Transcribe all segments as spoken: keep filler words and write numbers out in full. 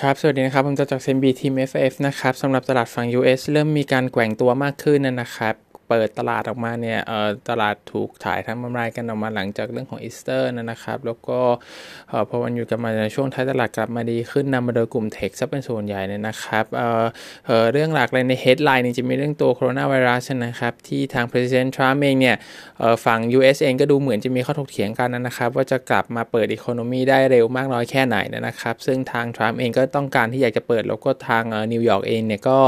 ครับสวัสดีนะครับผมจะจาก Sembi Team เอฟ เอฟ นะครับสำหรับตลาดฝั่ง ยู เอส เริ่มมีการแกว่งตัวมากขึ้นนะครับเปิดตลาดออกมาเนี่ยตลาดถูกถ่ายทำกำไรกันออกมาหลังจากเรื่องของอีสเตอร์นะครับแล้วก็พอวันหยุดกลับมาในช่วงท้ายตลาดกลับมาดีขึ้นนำมาโดยกลุ่มเทคซะเป็นส่วนใหญ่เนี่ยนะครับ เ, เ, เรื่องหลักเลยในเฮดไลน์นี่จะมีเรื่องตัวโคโรนาไวรัสนะครับที่ทาง President Trump เองเนี่ยฝั่ง ยู เอส เองก็ดูเหมือนจะมีข้อถกเถียงกันนะครับว่าจะกลับมาเปิดอีโคโนมีได้เร็วมากน้อยแค่ไหนนะครับซึ่งทาง Trump เองก็ต้องการที่อยากจะเปิดแล้วก็ทางนิวยอร์กเองเนี่ยก็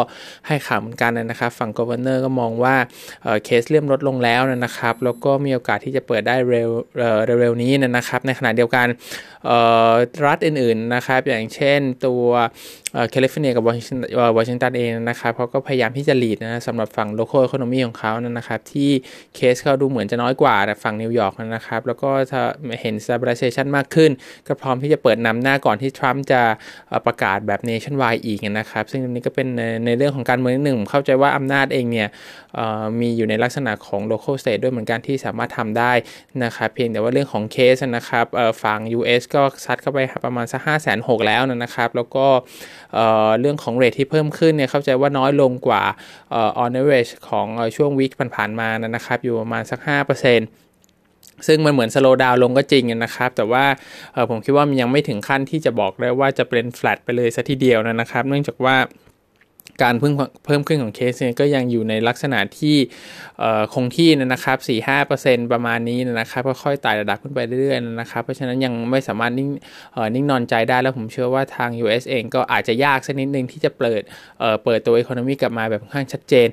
ให้ข่าวเหมือนกันนะครับฝั่ง Governor ก็มองว่าเ, เคสเริ่มลดลงแล้วนะครับแล้วก็มีโอกาสที่จะเปิดได้เร็วเร็วๆนี้นะครับในขณะเดียวกันรัฐอื่นๆนะครับอย่างเช่นตัวแคลิฟอร์เนียกับวอชิงตันเองนะครับเขาก็พยายามที่จะลีดนะสำหรับฝั่ง local economy ของเขานะครับที่เคสเขาดูเหมือนจะน้อยกว่าแต่ฝั่งนิวยอร์กนะครับแล้วก็เห็น stabilization มากขึ้นก็พร้อมที่จะเปิดนำหน้าก่อนที่ทรัมป์จะประกาศแบบ nationwide อีกนะครับซึ่งตรงนี้ก็เป็นในเรื่องของการเมืองหนึ่งเข้าใจว่าอำนาจเองเนี่ยมีอยู่ในลักษณะของ local state ด้วยเหมือนกันที่สามารถทำได้นะครับเพียงแต่ว่าเรื่องของเคสนะครับฝั่ง ยู เอส ก็ซัดเข้าไปประมาณสักห้าแสนหกแล้วนะครับแล้วก็เ, เรื่องของเรทที่เพิ่มขึ้นเนี่ยเข้าใจว่าน้อยลงกว่า on average ของช่วงวีคผ่านๆมานะครับอยู่ประมาณสัก ห้าเปอร์เซ็นต์ซึ่งมันเหมือนสโลว์ดาวน์ลงก็จริงนะครับแต่ว่าผมคิดว่ามันยังไม่ถึงขั้นที่จะบอกได้ว่าจะเป็นแฟลตไปเลยซะทีเดียวนะครับเนื่องจากว่าการเพิ่มเพิ่มขึ้นของเคสเนี่ยก็ยังอยู่ในลักษณะที่คงที่นะครับ สี่ถึงห้าเปอร์เซ็นต์ ประมาณนี้นะครับค่อยๆไต่ระดับขึ้นไปเรื่อยๆนะครับเพราะฉะนั้นยังไม่สามารถนิ่งนิ่งนอนใจได้แล้วผมเชื่อว่าทาง ยู เอส เองก็อาจจะยากสักนิดนึงที่จะเปิดเปิดตัวอีโคโนมีกลับมาแบบค่อนข้างชัดเจน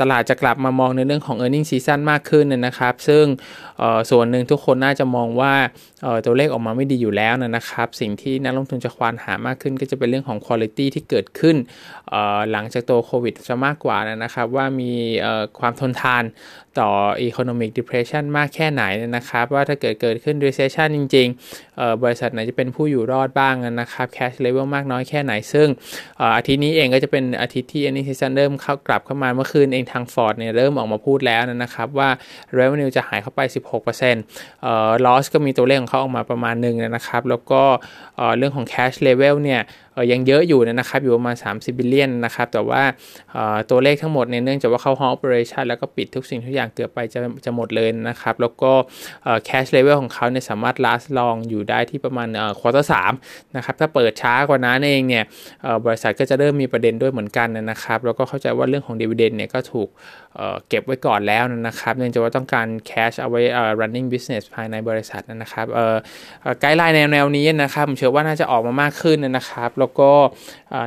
ตลาดจะกลับมามองในเรื่องของ earning season มากขึ้นนะครับซึ่งส่วนหนึ่งทุกคนน่าจะมองว่าตัวเลขออกมาไม่ดีอยู่แล้วนะครับสิ่งที่นักลงทุนจะควานหามากขึ้นก็จะเป็นเรื่องของ quality ที่เกิดขึ้นหลังจากตัวโควิดจะมากกว่านะครับว่ามีความทนทานต่อ economic depression มากแค่ไหนนะครับว่าถ้าเกิดเกิดขึ้น recession จริงๆบริษัทไหนจะเป็นผู้อยู่รอดบ้างนะครับ cash level มากน้อยแค่ไหนซึ่งอาทิตย์นี้เองก็จะเป็นอาทิตย์ที่ earning season เริ่มเข้ากลับเข้ามาเมื่อคืนเองทาง Ford เนี่ยเริ่มออกมาพูดแล้วนะครับว่า revenue จะหายเข้าไป สิบหกเปอร์เซ็นต์ เอ่อ loss ก็มีตัวเลขของเขาออกมาประมาณนึงนะครับแล้วก็เรื่องของ cash level เนี่ยยังเยอะอยู่นะครับอยู่ประมาณสามสิบบิลเลียนนะครับแต่ว่าตัวเลขทั้งหมดเนี่ยเนื่องจากว่าเข้า halt operation แล้วก็ปิดทุกสิ่งทุกอย่างเกือบไปจะจะหมดเลยนะครับแล้วก็ cash level ของเขาเนี่ยสามารถ last long อยู่ได้ที่ประมาณ quarter สามนะครับถ้าเปิดช้ากว่านั้นเองเนี่ยบริษัทก็จะเริ่มมีประเด็นด้วยเหมือนกันนะครับแล้วก็เข้าใจว่าเรื่องของ dividend เนี่ยก็ถูกเก็บไว้ก่อนแล้วนะครับเนื่องจากว่าต้องการ cash เอาไว้ running business ภายในบริษัทนะครับไกด์ไลน์แนวๆนี้นะครับผมเชื่อว่าน่าจะออกมามากขึ้นนะครับแล้วก็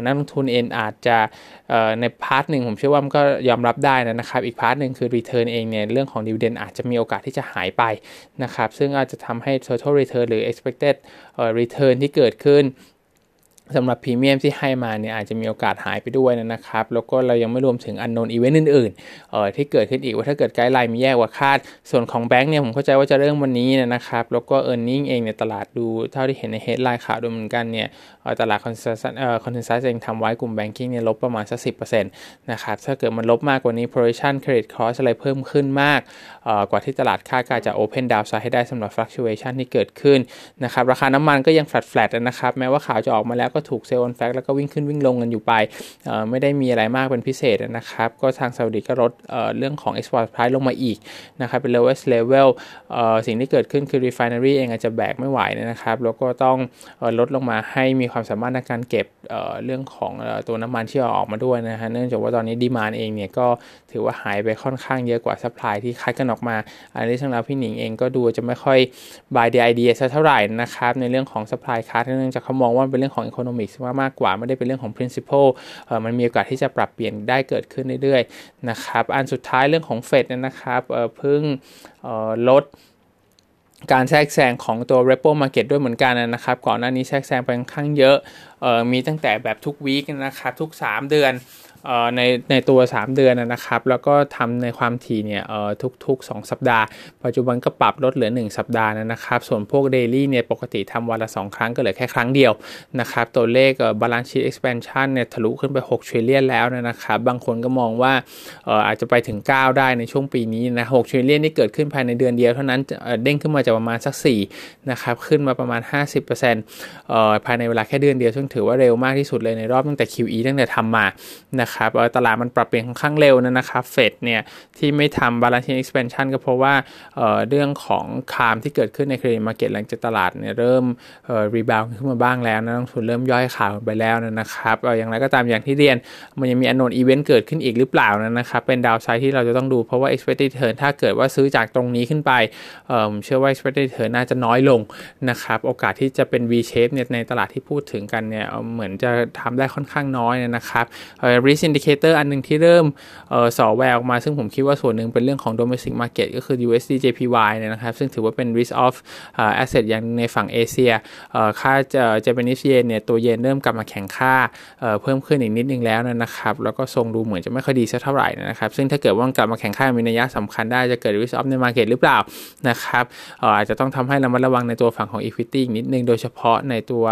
นักลงทุนเองอาจจะในพาร์ทหนึ่งผมเชื่อว่ามันก็ยอมรับได้นะครับอีกพาร์ทหนึ่งคือ return เองเนี่ยเรื่องของ dividend อาจจะมีโอกาสที่จะหายไปนะครับซึ่งอาจจะทำให้ total return หรือ expected return ที่เกิดขึ้นสำหรับพรีเมียมที่ให้มาเนี่ยอาจจะมีโอกาสหายไปด้วยนะครับแล้วก็เรายังไม่รวมถึงอันโนนอีเวนต์อื่นๆเอ่อที่เกิดขึ้นอีกว่าถ้าเกิดไกด์ไลน์มีแย่กว่าคาดส่วนของแบงค์เนี่ยผมเข้าใจว่าจะเริ่มวันนี้นะครับแล้วก็ earning เองเนี่ยตลาดดูเท่าที่เห็นในเฮดไลน์ข่าวด้วยเหมือนกันเนี่ยตลาดคอนเซนซัสเอ่อคอนเซนซัสเองทำไว้กลุ่มแบงกิ้งเนี่ยลบประมาณสัก สิบเปอร์เซ็นต์ นะครับถ้าเกิดมันลบมากกว่านี้ provision credit cost อะไรเพิ่มขึ้นมากเอ่อกว่าที่ตลาดคาดการจะ open downside ให้ได้สำหรับ fluctuation ที่เกิดขึ้นนะครับราคาน้ำมันก็ยังแฟลตๆนะครับแม้ว่าข่าวจะออกมาแล้วก็ถูกเซลล์ออนแฟกแล้วก็วิ่งขึ้นวิ่งลงกันอยู่ไปไม่ได้มีอะไรมากเป็นพิเศษนะครับก็ทางซาอุดิก็ลดเรื่องของ export price ลงมาอีกนะครับเป็น lowest level สิ่งที่เกิดขึ้นคือ refinery เองอาจจะแบกไม่ไหวนะครับแล้วก็ต้องลดลงมาให้มีความสามารถในการเก็บเรื่องของตัวน้ำมันที่เอาออกมาด้วยนะฮะเนื่องจากว่าตอนนี้ demand เองเนี่ยก็ถือว่าหายไปค่อนข้างเยอะกว่า supply ที่คาดกันออกมาอันนี้ทางเราพี่หนิงเองก็ดูจะไม่ค่อย buy the idea ซะเท่าไหร่นะครับในเรื่องของ supply คาดเนื่องจากเขามองว่าเป็นเรื่องของeconomics มากกว่าไม่ได้เป็นเรื่องของ principle เอ่อมันมีโอกาสที่จะปรับเปลี่ยนได้เกิดขึ้นเรื่อยๆนะครับอันสุดท้ายเรื่องของ Fed นะครับเอ่อเพิ่งเอ่อลดการแทรกแซงของตัว repo market ด้วยเหมือนกันนะครับก่อนหน้านี้แทรกแซงไปค่อนข้างเยอะเอ่อมีตั้งแต่แบบทุกวีคนะครับทุกสามเดือน ในในตัวสามเดือนนะครับแล้วก็ทำในความถี่เนี่ยทุกๆสองสัปดาห์ปัจจุบันก็ปรับลดเหลือหนึ่งสัปดาห์นะครับส่วนพวก Daily เนี่ยปกติทำวันละสองครั้งก็เหลือแค่ครั้งเดียวนะครับตัวเลข Balance Sheet Expansion เนี่ยทะลุขึ้นไปหก trillion แล้วนะครับบางคนก็มองว่าอาจจะไปถึงเก้าได้ในช่วงปีนี้นะหก trillion นี่เกิดขึ้นภายในเดือนเดียวเท่านั้นเด้งขึ้นมาจากประมาณสักสี่นะครับขึ้นมาประมาณ ห้าสิบเปอร์เซ็นต์ ภายในเวลาแค่เดือนเดียวซึ่งถือว่าเร็วมากที่สุดเลยในรอบตั้งแต่ คิว อี ตั้งแต่ทำมานะครับตลาดมันปรับเปลี่ยนค่อนข้างเร็วนะครับเฟดเนี่ยที่ไม่ทำ balance sheet expansion ก็เพราะว่า เ, เรื่องของคามที่เกิดขึ้นในเครดิตมาร์เก็ตหลังจากตลาดเนี่ยเริ่ม rebound ขึ้นมาบ้างแล้วนะนักลงทุนเริ่มย่อยข่าวไปแล้วนะครับอย่างไรก็ตามอย่างที่เรียนมันยังมีunknown event เกิดขึ้นอีกหรือเปล่านะครับเป็นดาวไซด์ที่เราจะต้องดูเพราะว่า expected return ถ้าเกิดว่าซื้อจากตรงนี้ขึ้นไป เ, ผมเชื่อว่า expected return น่าจะน้อยลงนะครับโอกาสที่จะเป็น V shape เนี่ยในตลาดที่พูดถึงกันเนี่ยเหมือนจะทำได้ค่อนข้างน้อยนะครับrisk indicator อันนึงที่เริ่มส่อแววออกมาซึ่งผมคิดว่าส่วนหนึ่งเป็นเรื่องของ domestic market ก็คือ ยู เอส ดี เจ พี วาย เนี่ยนะครับซึ่งถือว่าเป็น risk off asset อย่างในฝั่งเอเชียค่า Japanese yen เนี่ยตัวเยนเริ่มกลับมาแข็งค่าเพิ่มขึ้นอีกนิดนึงแล้วนะครับแล้วก็ทรงดูเหมือนจะไม่ค่อยดีสักเท่าไหร่นะครับซึ่งถ้าเกิดว่ากลับมาแข็งค่ามีนัยสำคัญได้จะเกิด risk off ใน market หรือเปล่านะครับอาจจะต้องทำให้ระมัดระวังในตัวฝั่งของ equity อีกนิดนึงโดยเฉพาะในตัว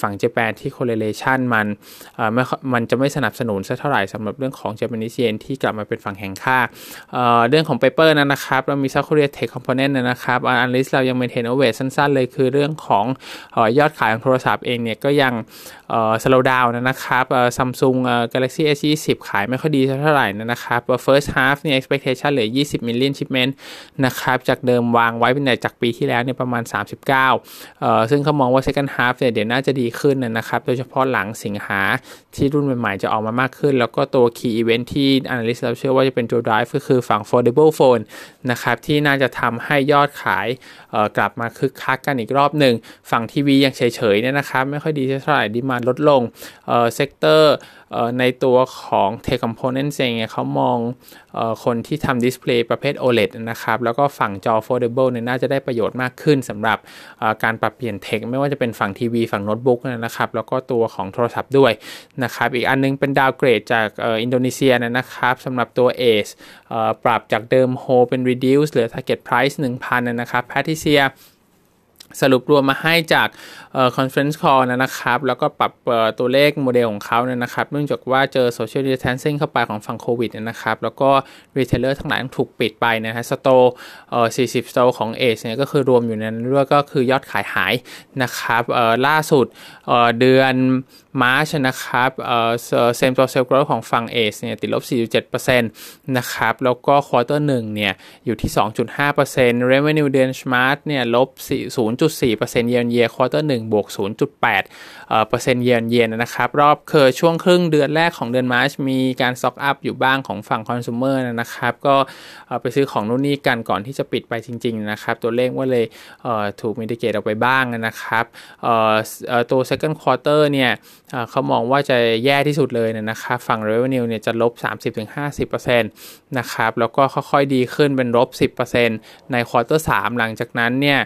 ฝั่ง Japan ที่ correlation มันมันจะไม่สนับสนุนเท่าไหร่สำหรับเรื่องของ Japanese Yen ที่กลับมาเป็นฝั่งแห่งค่า เ, เรื่องของ Paper นั้นนะครับเรามี Sakura Tech Component นะครับ Analyst เรายัง maintain overweight สั้นๆเลยคือเรื่องของยอดขายของโทรศัพท์เองเนี่ยก็ยัง slow down นะครับ Samsung Galaxy เอส ยี่สิบ ขายไม่ค่อยดีเท่าไหร่นะครับ First half เนี่ย expectation เหลือ ยี่สิบ million shipment นะครับจากเดิมวางไว้เป็นไหนจากปีที่แล้วเนี่ยประมาณ สามสิบเก้า ซึ่งเขามองว่า second half เนี่ยเดี๋ยวน่าจะดีขึ้นนะครับโดยเฉพาะหลังสิงหาที่รุ่นใหม่ๆจะออกมามากขึ้นแล้วก็ตัว Key Event ที่ Analyst เราเชื่อว่าจะเป็นตัว Drive ก็คือฝั่ง Foldable Phone นะครับที่น่าจะทำให้ยอดขายกลับมาคึกคักกันอีกรอบหนึ่งฝั่งทีวียังเฉยๆเนี่ยนะครับไม่ค่อยดีเท่าไหร่ Demand ลดลงเอ่อ Sector เอ่อในตัวของ Tech Component เองเขามองเอ่อคนที่ทำ Display ประเภท โอ แอล อี ดี นะครับแล้วก็ฝั่งจอ Foldable เนี่ยน่าจะได้ประโยชน์มากขึ้นสำหรับการปรับเปลี่ยน Tech ไม่ว่าจะเป็นฝั่งทีวีฝั่งโน้ตบุ๊กนะครับแล้วก็ตัวของโทรศัพท์ด้วยนะครับอีกอันนึงเป็นดาวเกรดจากอินโดนีเซียนะครับสำหรับตัว Ace ปรับจากเดิม Hold เป็น Reduce เหลือ Target Price หนึ่งพัน นะครับ Patriciaสรุปรวมมาให้จากคอนเฟอเรนซ์คอลนะครับแล้วก็ปรับตัวเลขโมเดลของเขาเนี่ยนะครับเนื่องจากว่าเจอโซเชียลดิสแทนซิ่งเข้าไปของฝั่งโควิดนะครับแล้วก็รีเทลเลอร์ทั้งหลายถูกปิดไปนะฮะสโตร์สี่สิบสโตร์ของเอชเนี่ยก็คือรวมอยู่ในนั้นด้วยก็คือยอดขายหายนะครับล่าสุดเดือนมาร์ชนะครับเซมตัวเซลล์กรอของฝั่งเอชเนี่ยติดลบ สี่จุดเจ็ดเปอร์เซ็นต์ นะครับแล้วก็ควอเตอร์หนึ่งเนี่ยอยู่ที่ สองจุดห้าเปอร์เซ็นต์ revenue เดือนมาร์ชเนี่ยลบศูนย์จุดศูนย์จุดสี่เปอร์เซ็นต์ year on year quarter หนึ่ง บวก ศูนย์จุดแปดเปอร์เซ็นต์ year on year นะครับรอบเคอช่วงครึ่งเดือนแรกของเดือนมาร์ชมีการสต็อกอัพอยู่บ้างของฝั่งคอน sumer นะครับก็ไปซื้อของนู่นนี่กันก่อนที่จะปิดไปจริงๆนะครับตัวเลขว่าเลยถูกมิติเกตออกไปบ้างนะครับตัว second quarter เนี่ยเขามองว่าจะแย่ที่สุดเลยนะครับฝั่ง revenue เนี่ยจะลบ สามสิบถึงห้าสิบเปอร์เซ็นต์ นะครับแล้วก็ค่อยๆดีขึ้นเป็นลบ สิบเปอร์เซ็นต์ ใน quarter สามหลังจากนั้นเนี่ย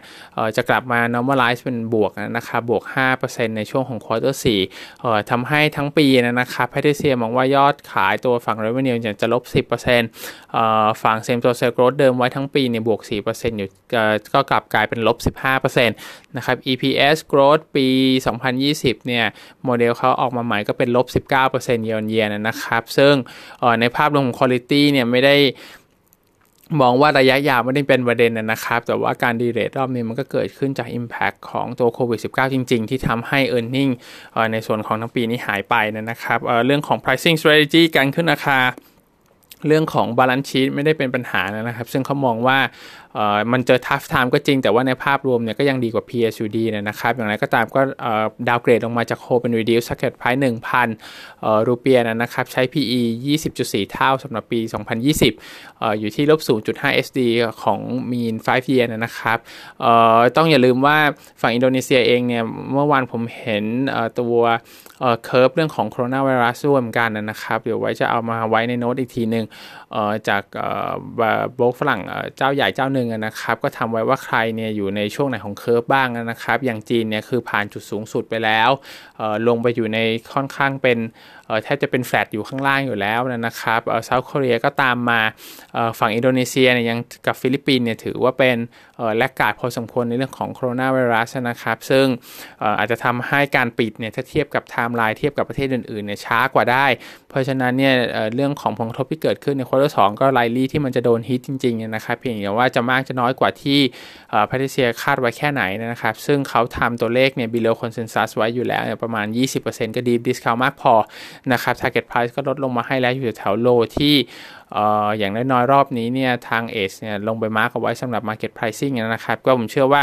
จะกลับมา normalize เป็นบวกนะครับบวก ห้าเปอร์เซ็นต์ ในช่วงของ quarter สี่เอ่อทำให้ทั้งปีนะครับ Patricia มองว่ายอดขายตัวฝั่ง revenue เนี่ยจะลบ สิบเปอร์เซ็นต์ เอ่อฝั่ง same store sales growth เดิมไว้ทั้งปีเนี่ยบวก สี่เปอร์เซ็นต์ อยู่ก็กลับกลายเป็นลบ สิบห้าเปอร์เซ็นต์ นะครับ อี พี เอส growth ปี สองพันยี่สิบเนี่ยโมเดลเขาออกมาใหม่ก็เป็นลบ สิบเก้าเปอร์เซ็นต์ year on year นะครับซึ่งเอ่อในภาพรวมของ quality เนี่ยไม่ได้มองว่าระยะยาวไม่ได้เป็นประเด็นนะครับแต่ว่าการดีเรทรอบนี้มันก็เกิดขึ้นจาก Impact ของตัวโควิด สิบเก้า จริงๆที่ทำให้ Earning ในส่วนของทั้งปีนี้หายไปนะครับเรื่องของ Pricing Strategy การขึ้นราคาเรื่องของ Balance Sheet ไม่ได้เป็นปัญหานะครับซึ่งเขามองว่ามันเจอ tough time ก็จริงแต่ว่าในภาพรวมเนี่ยก็ยังดีกว่า พี เอส ยู ดี นะครับอย่างไรก็ตามก็ดาวเกรดลงมาจากโคเป็น reduce target price หนึ่งพัน เอ่อรูเปียนะครับใช้ พี อี ยี่สิบจุดสี่ เท่าสำหรับปี สองพันยี่สิบเอ่ออยู่ที่ ลบศูนย์จุดห้า เอส ดี ของ mean ไฟว์ year นะครับเอ่อต้องอย่าลืมว่าฝั่งอินโดนีเซียเองเนี่ยเมื่อวานผมเห็นตัวเอ่อ curve เรื่องของโคโรนาไวรัสด้วยเหมือนกันนะครับเดี๋ยวไว้จะเอามาไว้ในโน้ตอีกทีนึงเอ่อจากเอ่อโบรกฝรั่งเจ้าใหญ่เจ้านึง นึ่งนะครับก็ทำไว้ว่าใครเนี่ยอยู่ในช่วงไหนของเคอร์ฟบ้างนะครับอย่างจีนเนี่ยคือผ่านจุดสูงสุดไปแล้วลงไปอยู่ในค่อนข้างเป็นแทบจะเป็นแฟลตอยู่ข้างล่างอยู่แล้วนะครับเซาท์เกาหลีก็ตามมาฝั่งอินโดนีเซียเนี่ยยังกับฟิลิปปินส์เนี่ยถือว่าเป็นแลกขาดพอสมควรในเรื่องของโคโรนาไวรัสนะครับซึ่งอาจจะทำให้การปิดเนี่ยถ้าเทียบกับไทม์ไลน์เทียบกับประเทศอื่นๆเนี่ยช้ากว่าได้เพราะฉะนั้นเนี่ยเรื่องของผลกระทบที่เกิดขึ้นในควอเตอร์สองก็ไลลี่ที่มันจะโดนฮิตจริงๆนะครับเพียงแต่ว่าจะมากจะน้อยกว่าที่แพทริเซียคาดไว้แค่ไหนนะครับซึ่งเขาทำตัวเลขเนี่ย below consensus ไว้อยู่แล้วประมาณ ยี่สิบเปอร์เซ็นต์ ก็ดีดิสคาวมากพอนะครับ target price ก็ลดลงมาให้แล้วอยู่แถวโลที่อย่างน้อยๆรอบนี้เนี่ยทางเอสเนี่ยลงไปมาร์กเอาไว้สำหรับ market pricing นะครับก็ผมเชื่อว่า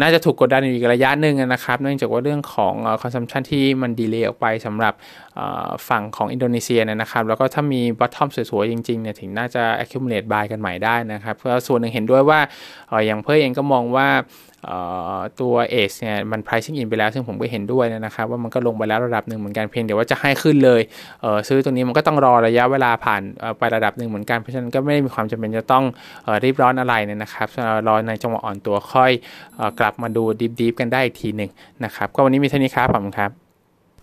น่าจะถูกกดดันอีกระยะหนึ่งนะครับเนื่องจากว่าเรื่องของ consumption ที่มันดีเลย์ออกไปสำหรับฝั่งของอินโดนีเซียนะครับแล้วก็ถ้ามี bottom สวยๆจริงๆเนี่ยถึงน่าจะ accumulate buy กันใหม่ได้นะครับเพราะส่วนหนึ่งเห็นด้วยว่าอย่างเพื่อเองก็มองว่าตัวเอสเนี่ยมัน pricing in ไปแล้วซึ่งผมก็เห็นด้วยนะครับว่ามันก็ลงไปแล้วระดับหนึ่งเหมือนกันเพียงแต่ว่าจะให้ขึ้นเลยเออซื้อตรงนี้มันก็ต้องรอระยะเวลาผ่านไประดับหนึ่งเหมือนกันเพราะฉะนั้นก็ไม่ได้มีความจำเป็นจะต้องรีบร้อนอะไรเนี่ยนะครับรอในจังหวะอ่อนตัวค่อยกลับมาดูดิฟๆกันได้อีกทีหนึ่งนะครับก็วันนี้มีเท่านี้ครับผมครับ